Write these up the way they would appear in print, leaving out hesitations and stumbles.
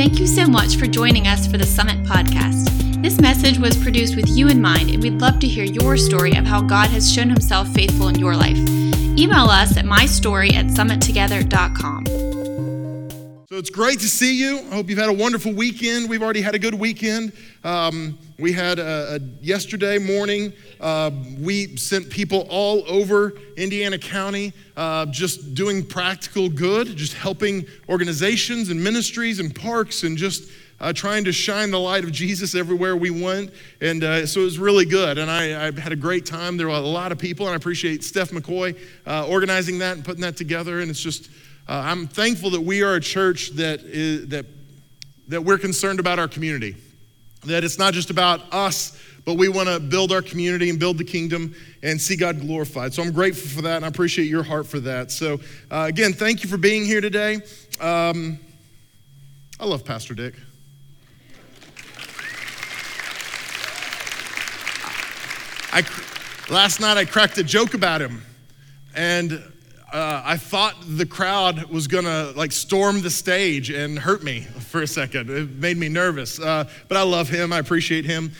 Thank you so much for joining us for the Summit Podcast. This message was produced with you in mind, and we'd love to hear your story of how God has shown himself faithful in your life. Email us at mystory@summittogether.com. So it's great to see you. I hope you've had a wonderful weekend. We've already had a good weekend. We had yesterday morning, we sent people all over Indiana County just doing practical good, just helping organizations and ministries and parks and just trying to shine the light of Jesus everywhere we went. And so it was really good. And I had a great time. There were a lot of people, and I appreciate Steph McCoy organizing that and putting that together. And it's just, I'm thankful that we are a church that we're concerned about our community. That it's not just about us, but we want to build our community and build the kingdom and see God glorified. So I'm grateful for that, and I appreciate your heart for that. So again, thank you for being here today. I love Pastor Dick. Last night I cracked a joke about him, and I thought the crowd was gonna storm the stage and hurt me for a second. It made me nervous, but I love him. I appreciate him.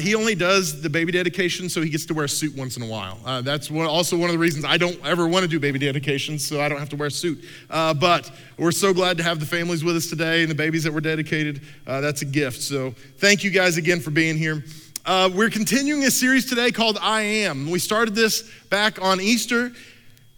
He only does the baby dedication, so he gets to wear a suit once in a while. That's also one of the reasons I don't ever wanna do baby dedications, so I don't have to wear a suit. But we're so glad to have the families with us today and the babies that were dedicated. That's a gift. So thank you guys again for being here. We're continuing a series today called I Am. We started this back on Easter.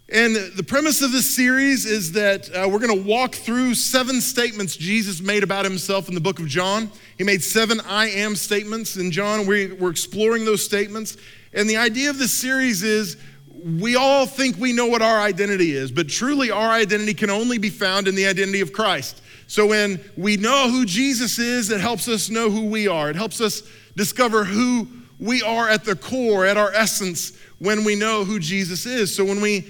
And the premise of this series is that we're gonna walk through 7 statements Jesus made about himself in the book of John. He made 7 I am statements in John. We're exploring those statements. And the idea of this series is we all think we know what our identity is, but truly our identity can only be found in the identity of Christ. So when we know who Jesus is, it helps us know who we are. It helps us discover who we are at the core, at our essence, when we know who Jesus is. So when we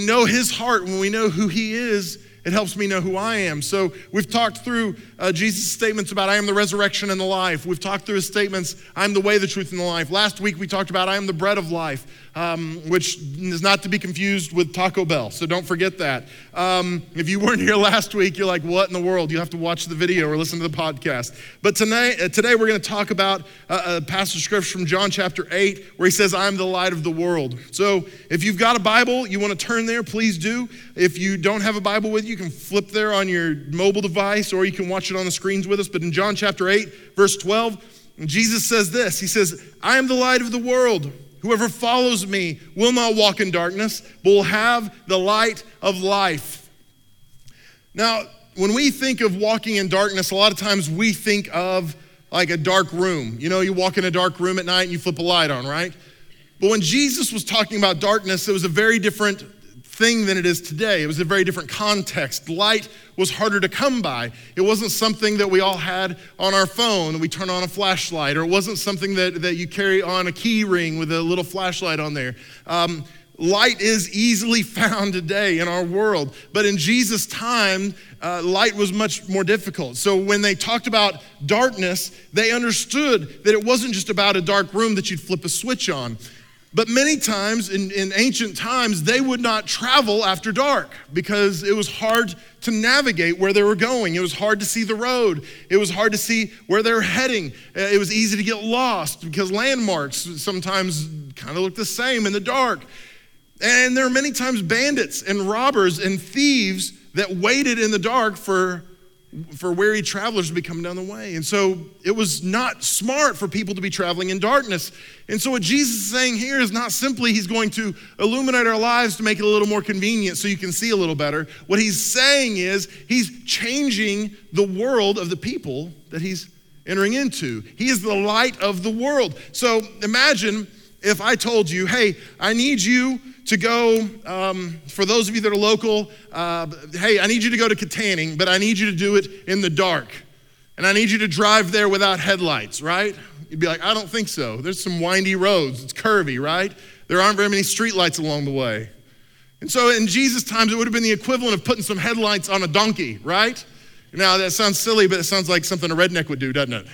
know his heart, when we know who he is, it helps me know who I am. So we've talked through Jesus' statements about I am the resurrection and the life. We've talked through his statements, I'm the way, the truth, and the life. Last week we talked about I am the bread of life, which is not to be confused with Taco Bell, so don't forget that. If you weren't here last week, you're like, what in the world? You have to watch the video or listen to the podcast. But today we're gonna talk about a passage of scripture from John chapter 8 where he says, I am the light of the world. So if you've got a Bible, you wanna turn there, please do. If you don't have a Bible with you, you can flip there on your mobile device, or you can watch it on the screens with us. But in John chapter 8, verse 12, Jesus says this. He says, I am the light of the world. Whoever follows me will not walk in darkness, but will have the light of life. Now, when we think of walking in darkness, a lot of times we think of like a dark room. You know, you walk in a dark room at night and you flip a light on, right? But when Jesus was talking about darkness, it was a very different thing than it is today. It was a very different context. Light was harder to come by. It wasn't something that we all had on our phone. We turn on a flashlight, or it wasn't something that you carry on a key ring with a little flashlight on there. Light is easily found today in our world, but in Jesus' time, light was much more difficult. So when they talked about darkness, they understood that it wasn't just about a dark room that you'd flip a switch on. But many times in ancient times, they would not travel after dark because it was hard to navigate where they were going. It was hard to see the road. It was hard to see where they were heading. It was easy to get lost because landmarks sometimes kind of look the same in the dark. And there are many times bandits and robbers and thieves that waited in the dark for weary travelers to be coming down the way. And so it was not smart for people to be traveling in darkness. And so what Jesus is saying here is not simply he's going to illuminate our lives to make it a little more convenient so you can see a little better. What he's saying is he's changing the world of the people that he's entering into. He is the light of the world. So imagine if I told you, hey, I need you to go, for those of you that are local, hey, I need you to go to Katanning, but I need you to do it in the dark. And I need you to drive there without headlights, right? You'd be like, I don't think so. There's some windy roads, it's curvy, right? There aren't very many streetlights along the way. And so in Jesus' times, it would have been the equivalent of putting some headlights on a donkey, right? Now that sounds silly, but it sounds like something a redneck would do, doesn't it?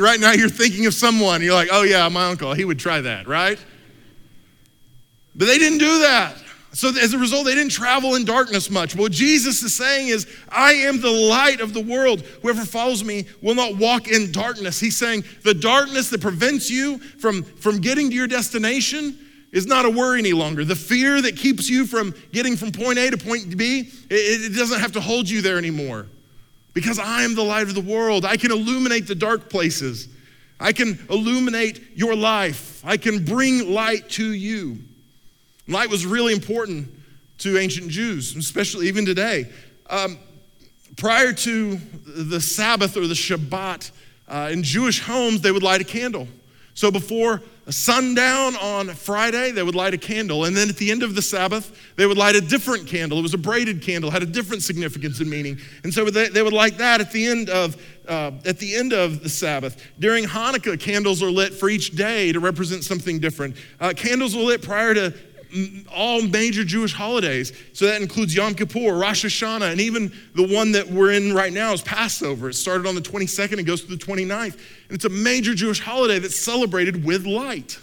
Right now you're thinking of someone, you're like, oh yeah, my uncle, he would try that, right? But they didn't do that. So as a result, they didn't travel in darkness much. But what Jesus is saying is, I am the light of the world. Whoever follows me will not walk in darkness. He's saying the darkness that prevents you from getting to your destination is not a worry any longer. The fear that keeps you from getting from point A to point B, it doesn't have to hold you there anymore. Because I am the light of the world. I can illuminate the dark places. I can illuminate your life. I can bring light to you. Light was really important to ancient Jews, especially even today. Prior to the Sabbath or the Shabbat, in Jewish homes, they would light a candle. So before sundown on Friday, they would light a candle. And then at the end of the Sabbath, they would light a different candle. It was a braided candle, had a different significance and meaning. And so they would light that at the end of the Sabbath. During Hanukkah, candles are lit for each day to represent something different. Candles were lit prior to all major Jewish holidays. So that includes Yom Kippur, Rosh Hashanah, and even the one that we're in right now is Passover. It started on the 22nd and goes through the 29th. And it's a major Jewish holiday that's celebrated with light.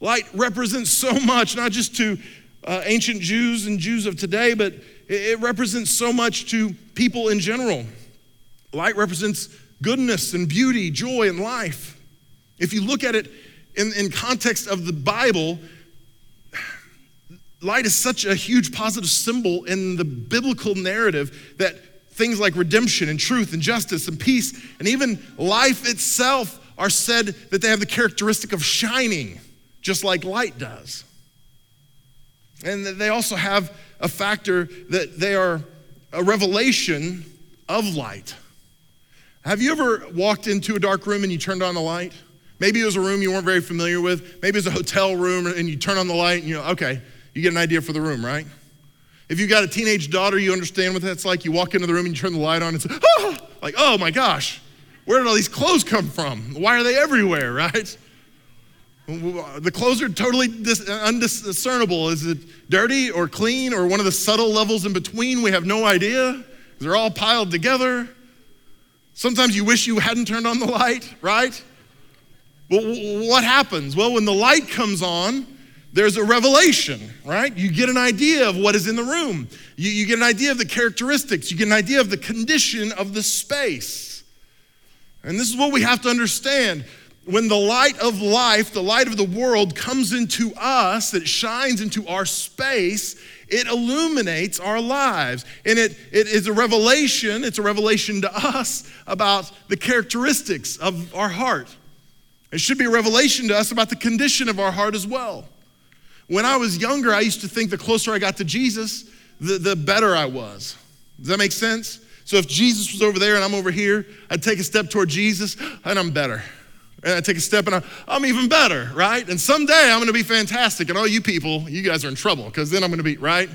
Light represents so much, not just to ancient Jews and Jews of today, but it represents so much to people in general. Light represents goodness and beauty, joy and life. If you look at it in context of the Bible, light is such a huge positive symbol in the biblical narrative that things like redemption and truth and justice and peace and even life itself are said that they have the characteristic of shining, just like light does. And they also have a factor that they are a revelation of light. Have you ever walked into a dark room and you turned on the light? Maybe it was a room you weren't very familiar with. Maybe it was a hotel room and you turn on the light and you're okay. You get an idea for the room, right? If you've got a teenage daughter, you understand what that's like. You walk into the room and you turn the light on, it's like, oh my gosh, where did all these clothes come from? Why are they everywhere, right? The clothes are totally undiscernible. Is it dirty or clean or one of the subtle levels in between? We have no idea. They're all piled together. Sometimes you wish you hadn't turned on the light, right? But what happens? Well, when the light comes on, there's a revelation, right? You get an idea of what is in the room. You get an idea of the characteristics. You get an idea of the condition of the space. And this is what we have to understand. When the light of life, the light of the world comes into us, it shines into our space, it illuminates our lives. And it is a revelation, it's a revelation to us about the characteristics of our heart. It should be a revelation to us about the condition of our heart as well. When I was younger, I used to think the closer I got to Jesus, the better I was. Does that make sense? So if Jesus was over there and I'm over here, I'd take a step toward Jesus and I'm better. And I take a step and I'm even better, right? And someday I'm gonna be fantastic and all you people, you guys are in trouble because then I'm gonna be, right?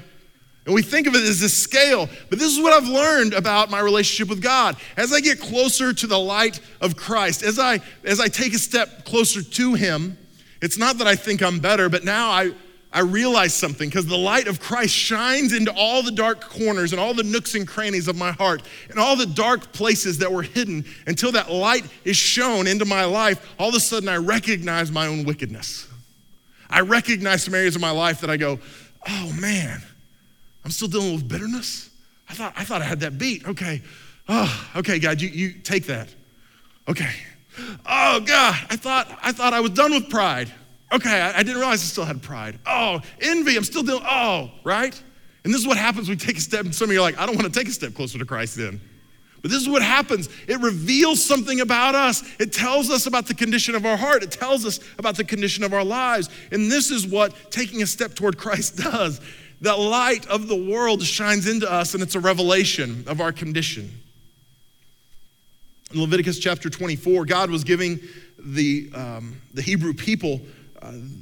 And we think of it as this scale, but this is what I've learned about my relationship with God. As I get closer to the light of Christ, as I take a step closer to him, it's not that I think I'm better, but now I realize something because the light of Christ shines into all the dark corners and all the nooks and crannies of my heart and all the dark places that were hidden until that light is shown into my life. All of a sudden, I recognize my own wickedness. I recognize some areas of my life that I go, oh man, I'm still dealing with bitterness? I thought I had that beat. Okay, oh, okay, God, you take that. Okay. Oh God, I thought I was done with pride. Okay, I didn't realize I still had pride. Oh, envy, I'm still doing, right? And this is what happens when we take a step, and some of you are like, I don't want to take a step closer to Christ then. But this is what happens. It reveals something about us. It tells us about the condition of our heart. It tells us about the condition of our lives. And this is what taking a step toward Christ does. The light of the world shines into us, and it's a revelation of our condition. In Leviticus chapter 24, God was giving the Hebrew people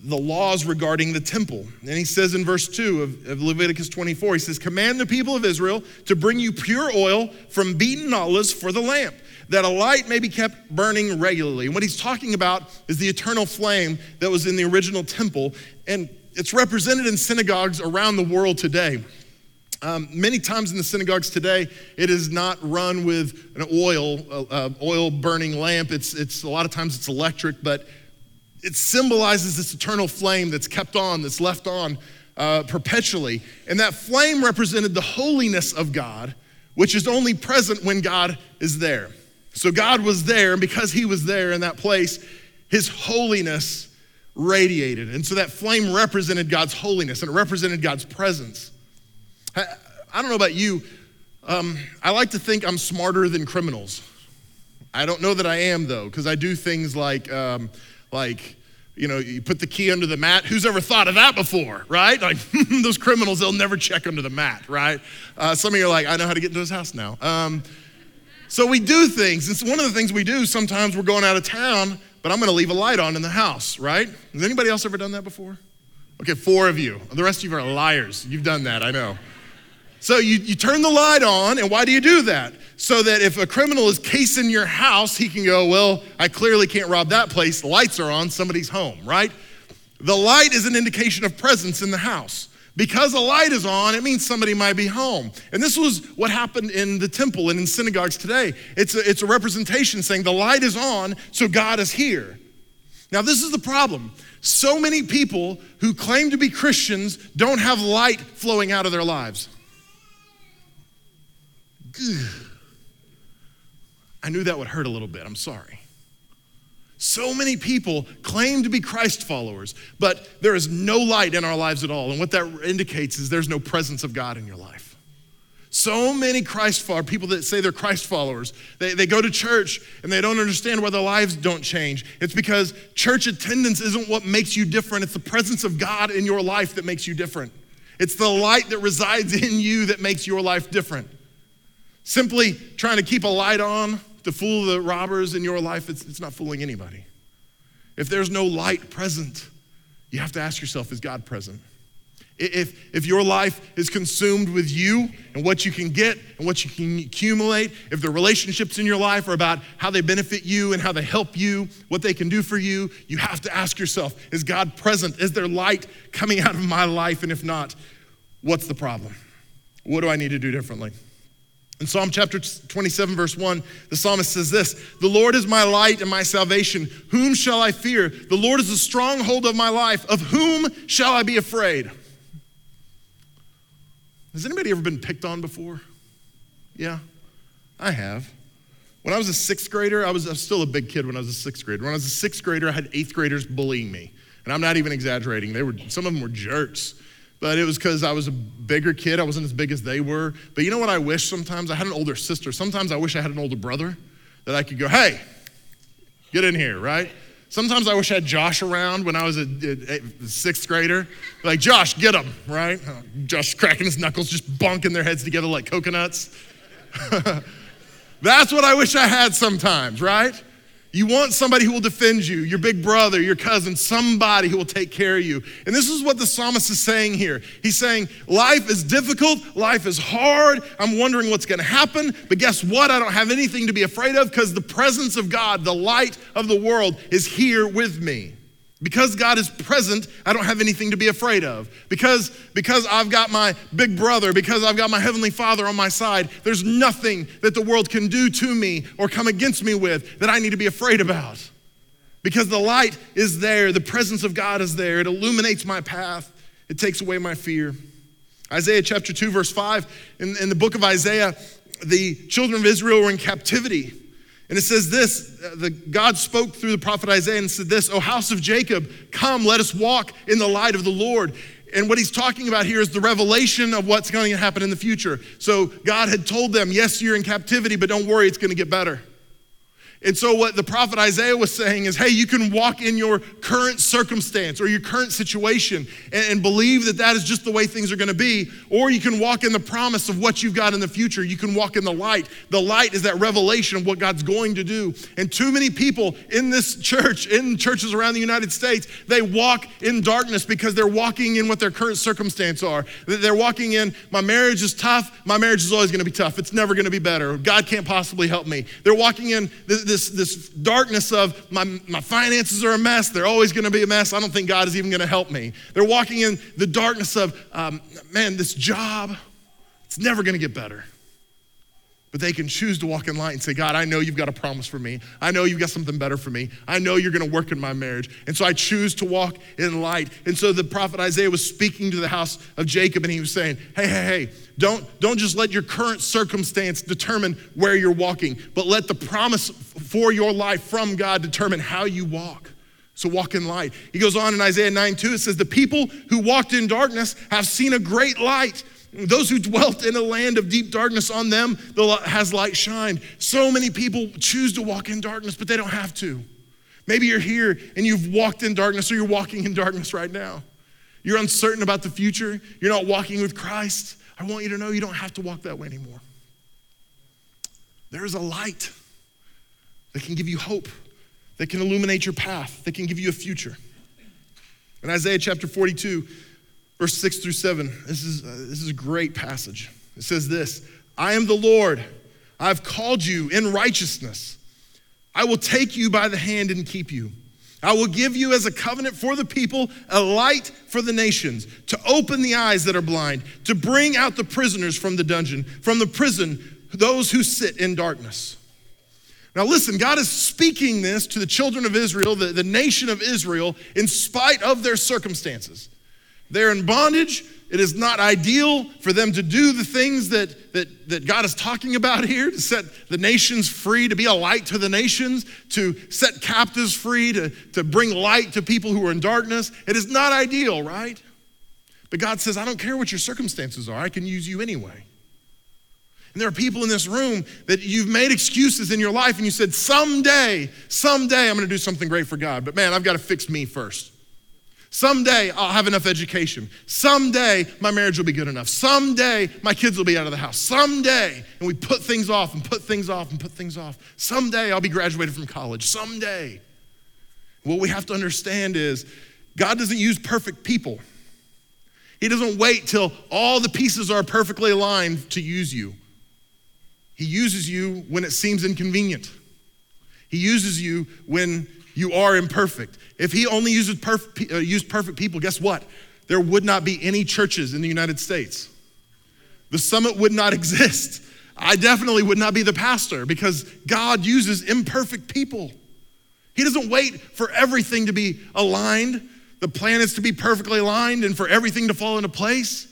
the laws regarding the temple. And he says in verse 2 of Leviticus 24, he says, command the people of Israel to bring you pure oil from beaten olives for the lamp, that a light may be kept burning regularly. And what he's talking about is the eternal flame that was in the original temple. And it's represented in synagogues around the world today. Many times in the synagogues today, it is not run with an oil burning lamp. It's a lot of times it's electric, but it symbolizes this eternal flame that's kept on, that's left on perpetually. And that flame represented the holiness of God, which is only present when God is there. So God was there, and because he was there in that place, his holiness radiated. And so that flame represented God's holiness, and it represented God's presence. I don't know about you, I like to think I'm smarter than criminals. I don't know that I am, though, because I do things like, you know, you put the key under the mat. Who's ever thought of that before, right? Like, those criminals, they'll never check under the mat, right? Some of you are like, I know how to get into his house now. So we do things. It's one of the things we do. Sometimes we're going out of town, but I'm gonna leave a light on in the house, right? Has anybody else ever done that before? Okay, 4 of you. The rest of you are liars. You've done that, I know. So you turn the light on, and why do you do that? So that if a criminal is casing your house, he can go, well, I clearly can't rob that place. The lights are on, somebody's home, right? The light is an indication of presence in the house. Because a light is on, it means somebody might be home. And this was what happened in the temple and in synagogues today. It's a representation saying the light is on, so God is here. Now, this is the problem. So many people who claim to be Christians don't have light flowing out of their lives. Ugh. I knew that would hurt a little bit, I'm sorry. So many people claim to be Christ followers, but there is no light in our lives at all. And what that indicates is there's no presence of God in your life. So many Christ followers, people that say they're Christ followers, they go to church and they don't understand why their lives don't change. It's because church attendance isn't what makes you different. It's the presence of God in your life that makes you different. It's the light that resides in you that makes your life different. Simply trying to keep a light on to fool the robbers in your life, it's not fooling anybody. If there's no light present, you have to ask yourself, is God present? If your life is consumed with you and what you can get and what you can accumulate, if the relationships in your life are about how they benefit you and how they help you, what they can do for you, you have to ask yourself, is God present? Is there light coming out of my life? And if not, what's the problem? What do I need to do differently? In Psalm chapter 27, verse 1, the psalmist says this, "The Lord is my light and my salvation. Whom shall I fear? The Lord is the stronghold of my life. Of whom shall I be afraid?" Has anybody ever been picked on before? Yeah, I have. When I was a sixth grader, I was still a big kid when I was a sixth grader. When I was a sixth grader, I had eighth graders bullying me. And I'm not even exaggerating. Some of them were jerks. But it was because I was a bigger kid. I wasn't as big as they were. But you know what I wish sometimes? I had an older sister. Sometimes I wish I had an older brother that I could go, hey, get in here, right? Sometimes I wish I had Josh around when I was a sixth grader. Like, Josh, get him, right? Josh cracking his knuckles, just bonking their heads together like coconuts. That's what I wish I had sometimes, right? You want somebody who will defend you, your big brother, your cousin, somebody who will take care of you. And this is what the psalmist is saying here. He's saying, life is difficult, life is hard, I'm wondering what's gonna happen, but guess what? I don't have anything to be afraid of because the presence of God, the light of the world, is here with me. Because God is present, I don't have anything to be afraid of. Because I've got my big brother, because I've got my heavenly Father on my side, there's nothing that the world can do to me or come against me with that I need to be afraid about. Because the light is there, the presence of God is there, it illuminates my path, it takes away my fear. Isaiah chapter 2, verse 5, in the book of Isaiah, the children of Israel were in captivity. And it says this, God spoke through the prophet Isaiah and said this, "O house of Jacob, come, let us walk in the light of the Lord." And what he's talking about here is the revelation of what's going to happen in the future. So God had told them, yes, you're in captivity, but don't worry, it's going to get better. And so what the prophet Isaiah was saying is, hey, you can walk in your current circumstance or your current situation and believe that that is just the way things are gonna be, or you can walk in the promise of what you've got in the future. You can walk in the light. The light is that revelation of what God's going to do. And too many people in this church, in churches around the United States, they walk in darkness because they're walking in what their current circumstance are. They're walking in, my marriage is tough, my marriage is always gonna be tough, it's never gonna be better, God can't possibly help me. They're walking in this darkness of my finances are a mess, they're always gonna be a mess, I don't think God is even gonna help me. They're walking in the darkness of, man, this job, it's never gonna get better. But they can choose to walk in light and say, God, I know you've got a promise for me. I know you've got something better for me. I know you're gonna work in my marriage. And so I choose to walk in light. And so the prophet Isaiah was speaking to the house of Jacob, and he was saying, hey, don't just let your current circumstance determine where you're walking, but let the promise for your life from God determine how you walk. So walk in light. He goes on in Isaiah 9:2, it says, the people who walked in darkness have seen a great light. Those who dwelt in a land of deep darkness, on them has light shined. So many people choose to walk in darkness, but they don't have to. Maybe you're here and you've walked in darkness, or you're walking in darkness right now. You're uncertain about the future. You're not walking with Christ. I want you to know you don't have to walk that way anymore. There is a light that can give you hope, that can illuminate your path, that can give you a future. In Isaiah chapter 42, verse 6-7, this is a great passage. It says this, I am the Lord, I've called you in righteousness. I will take you by the hand and keep you. I will give you as a covenant for the people, a light for the nations, to open the eyes that are blind, to bring out the prisoners from the dungeon, from the prison, those who sit in darkness. Now listen, God is speaking this to the children of Israel, the nation of Israel, in spite of their circumstances. They're in bondage. It is not ideal for them to do the things that God is talking about here, to set the nations free, to be a light to the nations, to set captives free, to bring light to people who are in darkness. It is not ideal, right? But God says, I don't care what your circumstances are. I can use you anyway. And there are people in this room that you've made excuses in your life, and you said, someday I'm gonna do something great for God, but man, I've gotta fix me first. Someday I'll have enough education. Someday my marriage will be good enough. Someday my kids will be out of the house. Someday, and we put things off and put things off and put things off. Someday I'll be graduated from college, someday. What we have to understand is God doesn't use perfect people. He doesn't wait till all the pieces are perfectly aligned to use you. He uses you when it seems inconvenient. He uses you when you are imperfect. If he only used perfect people, guess what? There would not be any churches in the United States. The Summit would not exist. I definitely would not be the pastor, because God uses imperfect people. He doesn't wait for everything to be aligned, the planets to be perfectly aligned, and for everything to fall into place.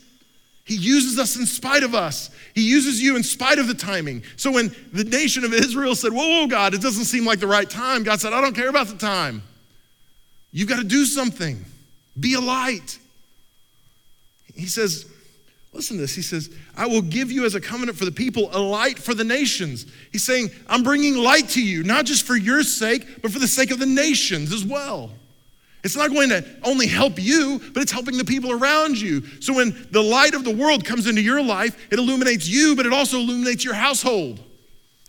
He uses us in spite of us. He uses you in spite of the timing. So when the nation of Israel said, whoa, God, it doesn't seem like the right time, God said, I don't care about the time. You've got to do something. Be a light. He says, listen to this. He says, I will give you as a covenant for the people, a light for the nations. He's saying, I'm bringing light to you, not just for your sake, but for the sake of the nations as well. It's not going to only help you, but it's helping the people around you. So when the light of the world comes into your life, it illuminates you, but it also illuminates your household.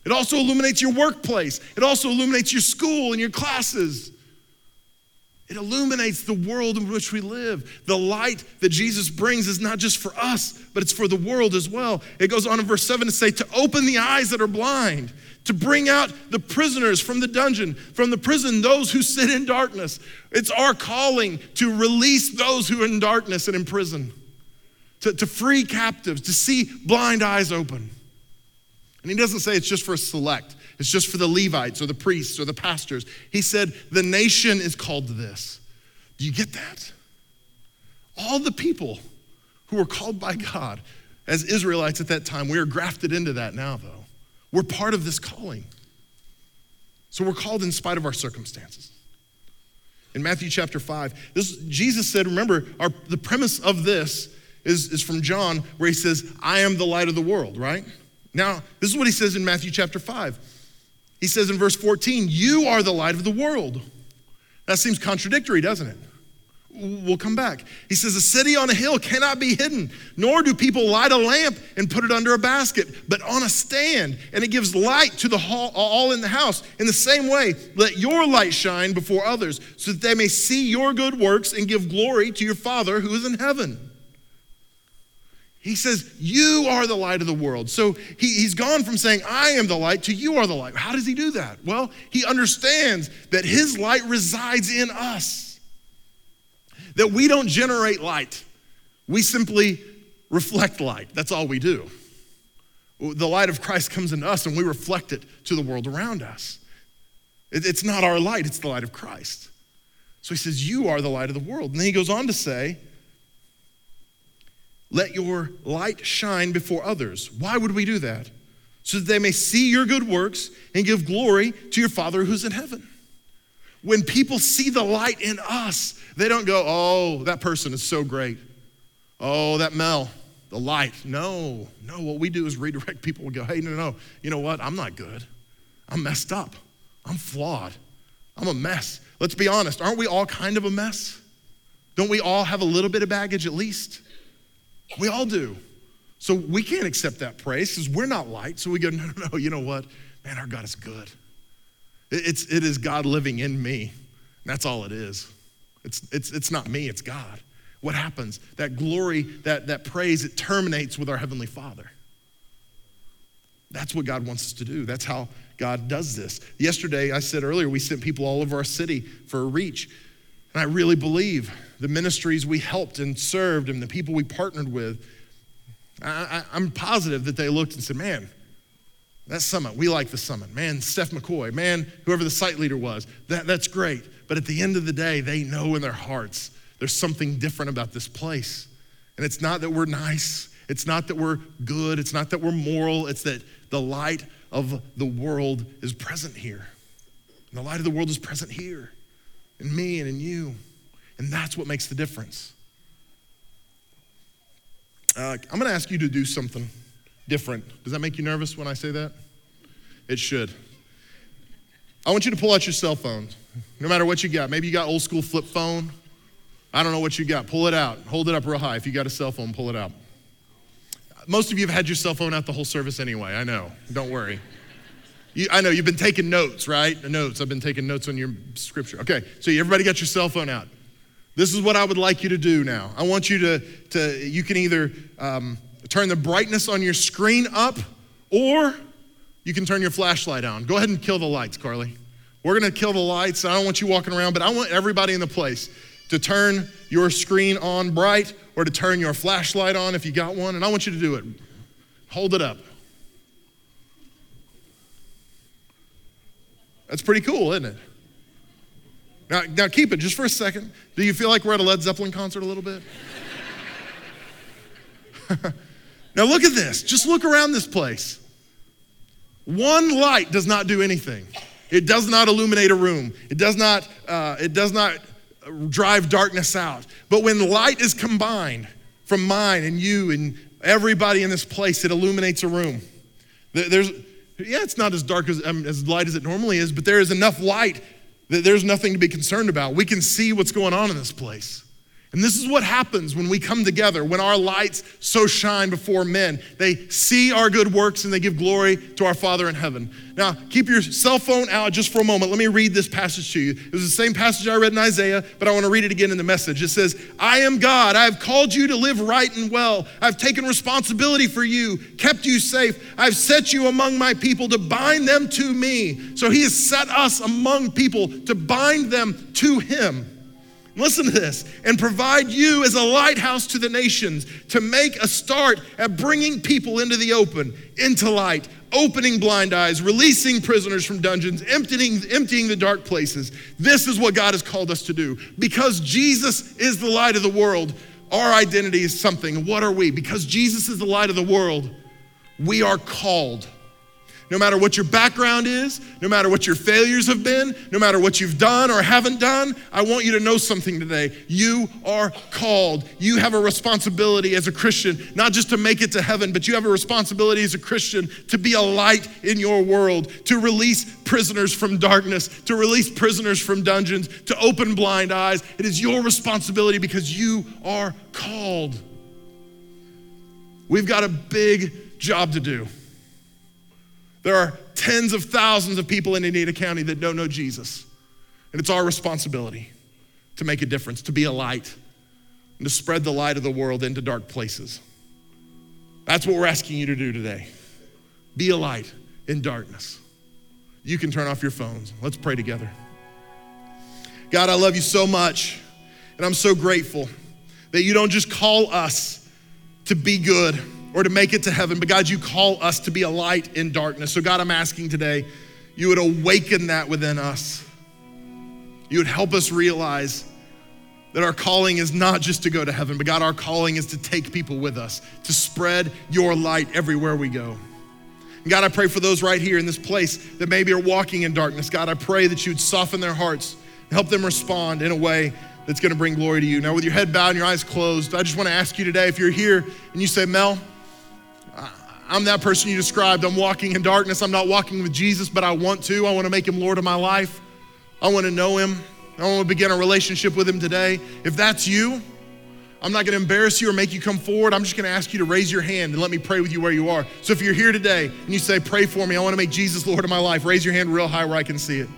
It also illuminates your workplace. It also illuminates your school and your classes. It illuminates the world in which we live. The light that Jesus brings is not just for us, but it's for the world as well. It goes on in verse 7 to say, to open the eyes that are blind, to bring out the prisoners from the dungeon, from the prison, those who sit in darkness. It's our calling to release those who are in darkness and in prison, to free captives, to see blind eyes open. And he doesn't say it's just for a select. It's just for the Levites or the priests or the pastors. He said, the nation is called to this. Do you get that? All the people who were called by God as Israelites at that time, we are grafted into that now though. We're part of this calling. So we're called in spite of our circumstances. In Matthew chapter 5, Jesus said, remember, the premise of this is from John, where he says, I am the light of the world, right? Now, this is what he says in Matthew chapter 5. He says in verse 14, you are the light of the world. That seems contradictory, doesn't it? We'll come back. He says, a city on a hill cannot be hidden, nor do people light a lamp and put it under a basket, but on a stand, and it gives light to all in the house. In the same way, let your light shine before others, so that they may see your good works and give glory to your Father who is in heaven. He says, you are the light of the world. So he's gone from saying, I am the light, to you are the light. How does he do that? Well, he understands that his light resides in us, that we don't generate light. We simply reflect light. That's all we do. The light of Christ comes into us and we reflect it to the world around us. It's not our light, it's the light of Christ. So he says, you are the light of the world. And then he goes on to say, let your light shine before others. Why would we do that? So that they may see your good works and give glory to your Father who's in heaven. When people see the light in us, they don't go, oh, that person is so great. Oh, that Mel, the light. No, what we do is redirect people. We go, hey, no, you know what? I'm not good. I'm messed up. I'm flawed. I'm a mess. Let's be honest, aren't we all kind of a mess? Don't we all have a little bit of baggage at least? We all do. So we can't accept that praise because we're not light. So we go, no, you know what? Man, our God is good. It is God living in me. And that's all it is. It's not me, it's God. What happens? That glory, that praise, it terminates with our Heavenly Father. That's what God wants us to do. That's how God does this. Yesterday, I said earlier, we sent people all over our city for a reach. And I really believe the ministries we helped and served and the people we partnered with, I'm positive that they looked and said, man, that summit, we like the summit. Man, Steph McCoy, man, whoever the site leader was, that's great. But at the end of the day, they know in their hearts there's something different about this place. And it's not that we're nice. It's not that we're good. It's not that we're moral. It's that the light of the world is present here. And the light of the world is present here in me and in you. And that's what makes the difference. I'm gonna ask you to do something different. Does that make you nervous when I say that? It should. I want you to pull out your cell phone, no matter what you got. Maybe you got old school flip phone. I don't know what you got. Pull it out, hold it up real high. If you got a cell phone, pull it out. Most of you have had your cell phone out the whole service anyway, I know, don't worry. I know, you've been taking notes, right? Notes, I've been taking notes on your scripture. Okay, so everybody got your cell phone out. This is what I would like you to do now. I want you to you can either turn the brightness on your screen up or you can turn your flashlight on. Go ahead and kill the lights, Carly. We're gonna kill the lights. I don't want you walking around, but I want everybody in the place to turn your screen on bright or to turn your flashlight on if you got one, and I want you to do it. Hold it up. That's pretty cool, isn't it? Now keep it just for a second. Do you feel like we're at a Led Zeppelin concert a little bit? Now look at this, just look around this place. One light does not do anything. It does not illuminate a room. It does not drive darkness out. But when light is combined from mine and you and everybody in this place, it illuminates a room. It's not as dark as light as it normally is, but there is enough light that there's nothing to be concerned about. We can see what's going on in this place. And this is what happens when we come together, when our lights so shine before men. They see our good works and they give glory to our Father in heaven. Now, keep your cell phone out just for a moment. Let me read this passage to you. It was the same passage I read in Isaiah, but I want to read it again in the message. It says, I am God. I have called you to live right and well. I've taken responsibility for you, kept you safe. I've set you among my people to bind them to me. So he has set us among people to bind them to him. Listen to this, and provide you as a lighthouse to the nations, to make a start at bringing people into the open, into light, opening blind eyes, releasing prisoners from dungeons, emptying the dark places. This is what God has called us to do. Because Jesus is the light of the world, our identity is something. What are we? Because Jesus is the light of the world, we are called. No matter what your background is, no matter what your failures have been, no matter what you've done or haven't done, I want you to know something today. You are called. You have a responsibility as a Christian, not just to make it to heaven, but you have a responsibility as a Christian to be a light in your world, to release prisoners from darkness, to release prisoners from dungeons, to open blind eyes. It is your responsibility because you are called. We've got a big job to do. There are tens of thousands of people in Indiana County that don't know Jesus. And it's our responsibility to make a difference, to be a light, and to spread the light of the world into dark places. That's what we're asking you to do today. Be a light in darkness. You can turn off your phones. Let's pray together. God, I love you so much, and I'm so grateful that you don't just call us to be good or to make it to heaven, but God, you call us to be a light in darkness. So God, I'm asking today, you would awaken that within us. You would help us realize that our calling is not just to go to heaven, but God, our calling is to take people with us, to spread your light everywhere we go. And God, I pray for those right here in this place that maybe are walking in darkness. God, I pray that you'd soften their hearts and help them respond in a way that's gonna bring glory to you. Now, with your head bowed and your eyes closed, I just wanna ask you today, if you're here and you say, Mel, I'm that person you described. I'm walking in darkness. I'm not walking with Jesus, but I want to. I want to make him Lord of my life. I want to know him. I want to begin a relationship with him today. If that's you, I'm not going to embarrass you or make you come forward. I'm just going to ask you to raise your hand and let me pray with you where you are. So if you're here today and you say, pray for me, I want to make Jesus Lord of my life, raise your hand real high where I can see it.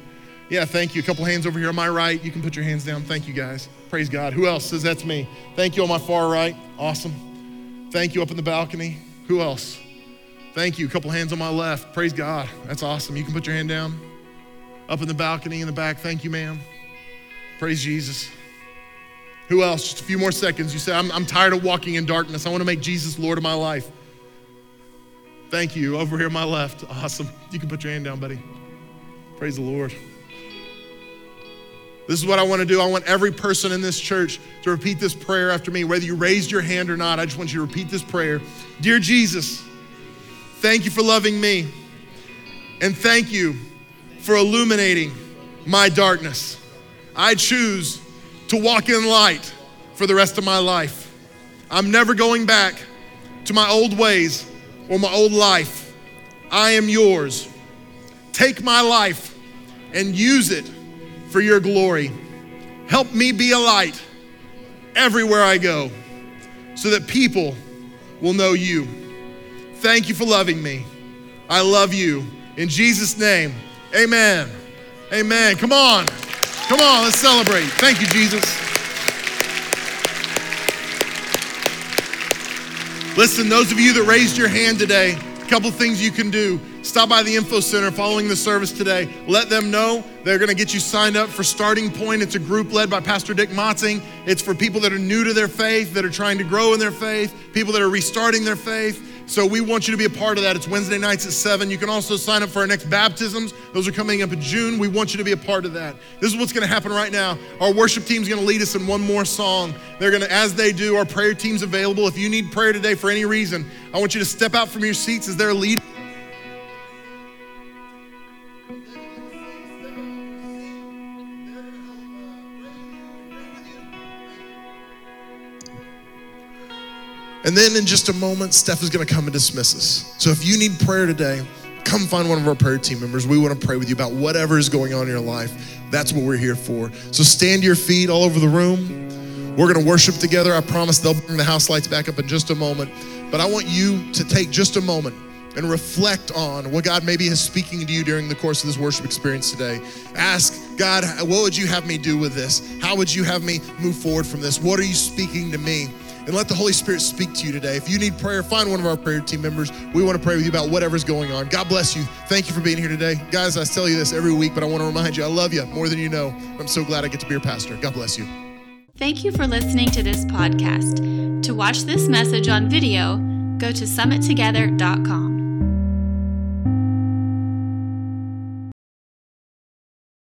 Yeah, thank you. A couple hands over here on my right. You can put your hands down. Thank you, guys. Praise God. Who else says that's me? Thank you on my far right. Awesome. Thank you up in the balcony. Who else? Thank you, a couple hands on my left. Praise God, that's awesome. You can put your hand down. Up in the balcony in the back, thank you, ma'am. Praise Jesus. Who else? Just a few more seconds. You say, I'm tired of walking in darkness. I wanna make Jesus Lord of my life. Thank you, over here on my left, awesome. You can put your hand down, buddy. Praise the Lord. This is what I wanna do. I want every person in this church to repeat this prayer after me. Whether you raised your hand or not, I just want you to repeat this prayer. Dear Jesus, thank you for loving me, and thank you for illuminating my darkness. I choose to walk in light for the rest of my life. I'm never going back to my old ways or my old life. I am yours. Take my life and use it for your glory. Help me be a light everywhere I go so that people will know you. Thank you for loving me. I love you. In Jesus' name, amen. Amen. Come on. Come on, let's celebrate. Thank you, Jesus. Listen, those of you that raised your hand today, a couple things you can do. Stop by the info center following the service today. Let them know. They're gonna get you signed up for Starting Point. It's a group led by Pastor Dick Motzing. It's for people that are new to their faith, that are trying to grow in their faith, people that are restarting their faith. So we want you to be a part of that. It's Wednesday nights at 7. You can also sign up for our next baptisms. Those are coming up in June. We want you to be a part of that. This is what's gonna happen right now. Our worship team's gonna lead us in one more song. They're gonna, as they do, our prayer team's available. If you need prayer today for any reason, I want you to step out from your seats as they're leading. And then in just a moment, Steph is gonna come and dismiss us. So if you need prayer today, come find one of our prayer team members. We wanna pray with you about whatever is going on in your life. That's what we're here for. So stand to your feet all over the room. We're gonna worship together. I promise they'll bring the house lights back up in just a moment. But I want you to take just a moment and reflect on what God maybe is speaking to you during the course of this worship experience today. Ask God, what would you have me do with this? How would you have me move forward from this? What are you speaking to me? And let the Holy Spirit speak to you today. If you need prayer, find one of our prayer team members. We want to pray with you about whatever's going on. God bless you. Thank you for being here today. Guys, I tell you this every week, but I want to remind you, I love you more than you know. I'm so glad I get to be your pastor. God bless you. Thank you for listening to this podcast. To watch this message on video, go to summittogether.com.